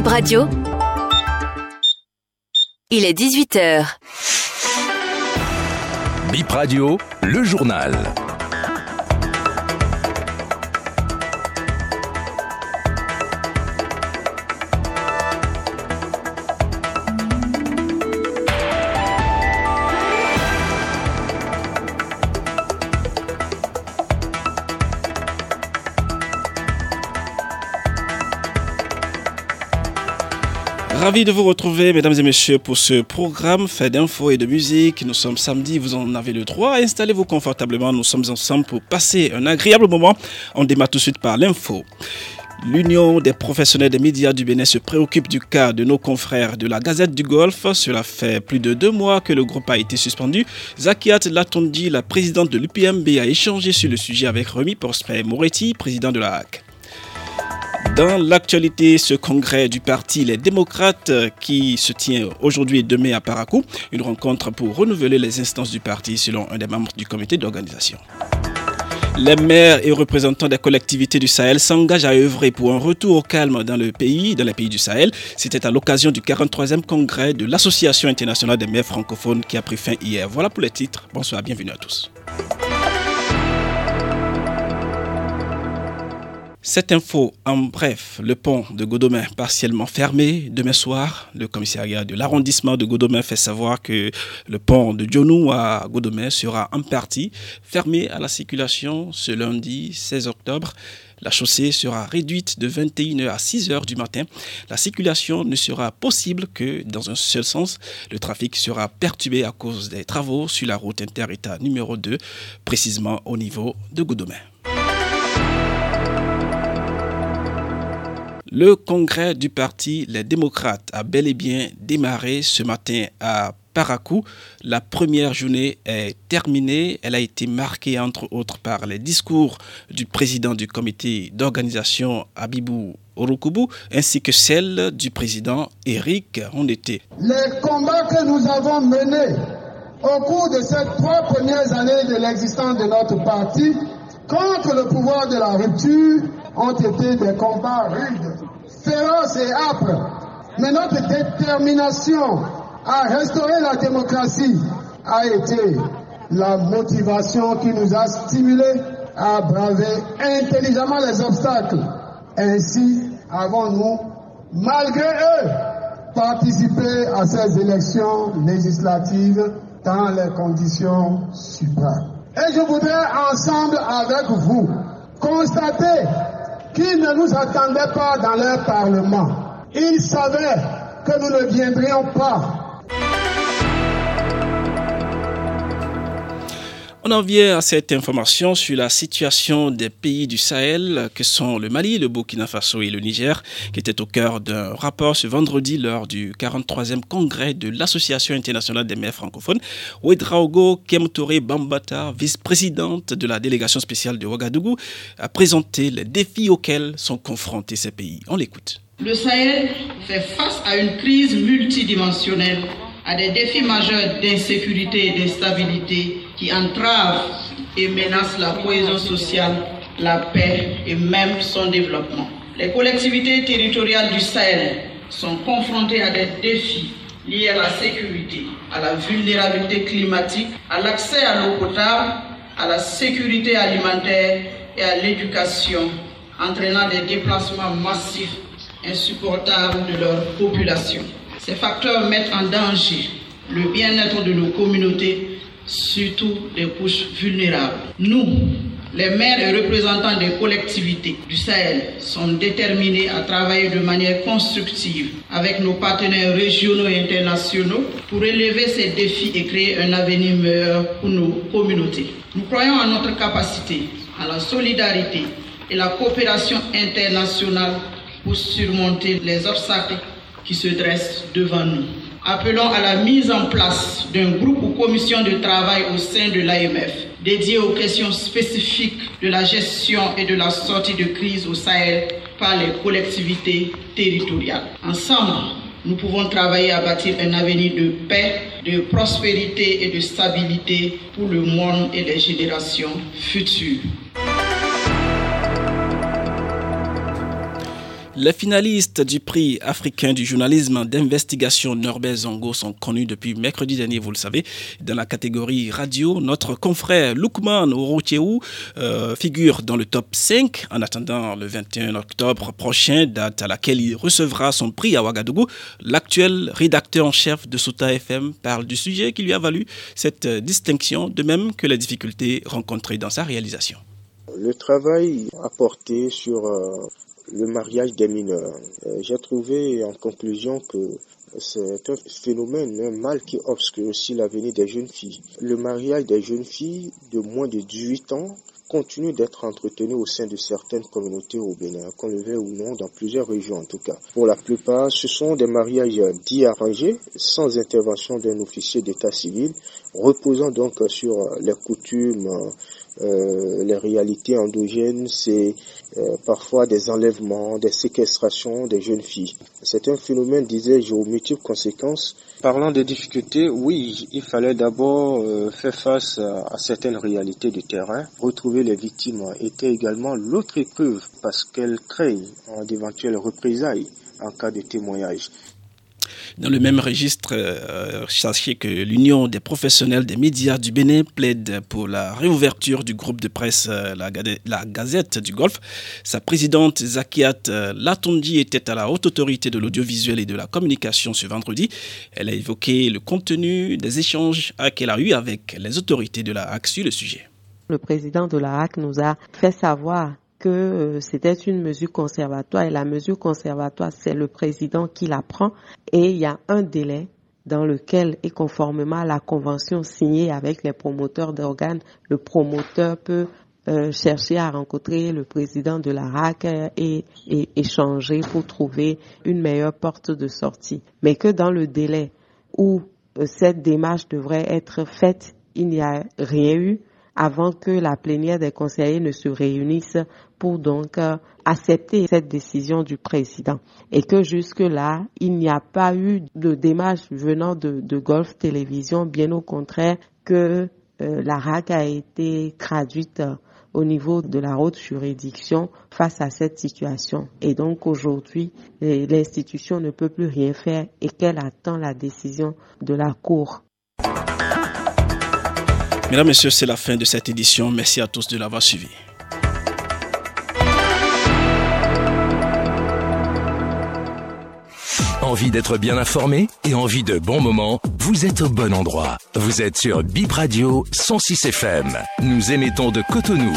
Bip Radio, il est 18h. Bip Radio, le journal. Ravi de vous retrouver, mesdames et messieurs, pour ce programme fait d'infos et de musique. Nous sommes samedi, vous en avez le droit. Installez-vous confortablement, nous sommes ensemble pour passer un agréable moment. On démarre tout de suite par l'info. L'Union des professionnels des médias du Bénin se préoccupe du cas de nos confrères de la Gazette du Golfe. Cela fait plus de 2 mois que le groupe a été suspendu. Zakiat Latondi, la présidente de l'UPMB, a échangé sur le sujet avec Remy Porzprey Moretti, président de la HAAC. Dans l'actualité, ce congrès du parti Les Démocrates qui se tient aujourd'hui et demain à Parakou, une rencontre pour renouveler les instances du parti selon un des membres du comité d'organisation. Les maires et représentants des collectivités du Sahel s'engagent à œuvrer pour un retour au calme dans les pays du Sahel. C'était à l'occasion du 43e congrès de l'Association internationale des maires francophones qui a pris fin hier. Voilà pour les titres. Bonsoir, bienvenue à tous. Cette info, en bref, le pont de Godomain partiellement fermé. Demain soir, le commissariat de l'arrondissement de Godomain fait savoir que le pont de Dionou à Godomain sera en partie fermé à la circulation ce lundi 16 octobre. La chaussée sera réduite de 21h à 6h du matin. La circulation ne sera possible que dans un seul sens. Le trafic sera perturbé à cause des travaux sur la route inter-État numéro 2, précisément au niveau de Godomain. Le congrès du parti Les Démocrates a bel et bien démarré ce matin à Parakou. La première journée est terminée. Elle a été marquée entre autres par les discours du président du comité d'organisation Abibou Orokoubou ainsi que celle du président Eric Honnêté. Les combats que nous avons menés au cours de ces 3 premières années de l'existence de notre parti contre le pouvoir de la rupture ont été des combats rudes, féroces et âpres. Mais notre détermination à restaurer la démocratie a été la motivation qui nous a stimulés à braver intelligemment les obstacles. Ainsi avons-nous, malgré eux, participé à ces élections législatives dans les conditions suprêmes. Et je voudrais ensemble avec vous constater qu'ils ne nous attendaient pas dans leur parlement. Ils savaient que nous ne viendrions pas. On en vient à cette information sur la situation des pays du Sahel, que sont le Mali, le Burkina Faso et le Niger, qui étaient au cœur d'un rapport ce vendredi lors du 43e congrès de l'Association internationale des maires francophones. Ouédraogo Kemtoré Bambata, vice-présidente de la délégation spéciale de Ouagadougou, a présenté les défis auxquels sont confrontés ces pays. On l'écoute. Le Sahel fait face à une crise multidimensionnelle, à des défis majeurs d'insécurité et d'instabilité qui entravent et menacent la cohésion sociale, la paix et même son développement. Les collectivités territoriales du Sahel sont confrontées à des défis liés à la sécurité, à la vulnérabilité climatique, à l'accès à l'eau potable, à la sécurité alimentaire et à l'éducation, entraînant des déplacements massifs insupportables de leur population. Ces facteurs mettent en danger le bien-être de nos communautés, surtout les couches vulnérables. Nous, les maires et représentants des collectivités du Sahel, sommes déterminés à travailler de manière constructive avec nos partenaires régionaux et internationaux pour élever ces défis et créer un avenir meilleur pour nos communautés. Nous croyons en notre capacité, à la solidarité et la coopération internationale pour surmonter les obstacles qui se dressent devant nous. Appelons à la mise en place d'un groupe ou commission de travail au sein de l'AMF dédié aux questions spécifiques de la gestion et de la sortie de crise au Sahel par les collectivités territoriales. Ensemble, nous pouvons travailler à bâtir un avenir de paix, de prospérité et de stabilité pour le monde et les générations futures. Les finalistes du prix africain du journalisme d'investigation Norbert Zongo sont connus depuis mercredi dernier, vous le savez. Dans la catégorie radio, notre confrère Lukman Orocheou figure dans le top 5 en attendant le 21 octobre prochain, date à laquelle il recevra son prix à Ouagadougou. L'actuel rédacteur en chef de Souta FM parle du sujet qui lui a valu cette distinction, de même que les difficultés rencontrées dans sa réalisation. Le travail apporté sur le mariage des mineurs, j'ai trouvé en conclusion que c'est un phénomène, un mal qui obscurcit l'avenir des jeunes filles. Le mariage des jeunes filles de moins de 18 ans continue d'être entretenu au sein de certaines communautés au Bénin, qu'on le veuille ou non, dans plusieurs régions en tout cas. Pour la plupart, ce sont des mariages dits arrangés, sans intervention d'un officier d'état civil, reposant donc sur les coutumes, les réalités endogènes, c'est parfois des enlèvements, des séquestrations des jeunes filles. C'est un phénomène, disais-je, aux multiples conséquences. Parlant des difficultés, oui, il fallait d'abord faire face à certaines réalités du terrain. Retrouver les victimes était également l'autre épreuve parce qu'elles craignent d'éventuelles représailles en cas de témoignage. Dans le même registre, sachez que l'Union des professionnels des médias du Bénin plaide pour la réouverture du groupe de presse la Gazette du Golfe. Sa présidente Zakiat Latondi était à la Haute Autorité de l'Audiovisuel et de la Communication ce vendredi. Elle a évoqué le contenu des échanges qu'elle a eus avec les autorités de la HAAC sur le sujet. Le président de la HAAC nous a fait savoir que c'était une mesure conservatoire et la mesure conservatoire, c'est le président qui la prend et il y a un délai dans lequel, et conformément à la convention signée avec les promoteurs d'organes, le promoteur peut chercher à rencontrer le président de la HAAC et échanger pour trouver une meilleure porte de sortie. Mais que dans le délai où cette démarche devrait être faite, il n'y a rien eu avant que la plénière des conseillers ne se réunisse pour donc accepter cette décision du président. Et que jusque-là, il n'y a pas eu de démarche venant de Golfe Télévision, bien au contraire que la HAAC a été traduite au niveau de la haute juridiction face à cette situation. Et donc aujourd'hui, l'institution ne peut plus rien faire et qu'elle attend la décision de la Cour. Mesdames, Messieurs, c'est la fin de cette édition. Merci à tous de l'avoir suivi. Envie d'être bien informé et envie de bons moments, vous êtes au bon endroit. Vous êtes sur Bip Radio 106 FM. Nous émettons de Cotonou.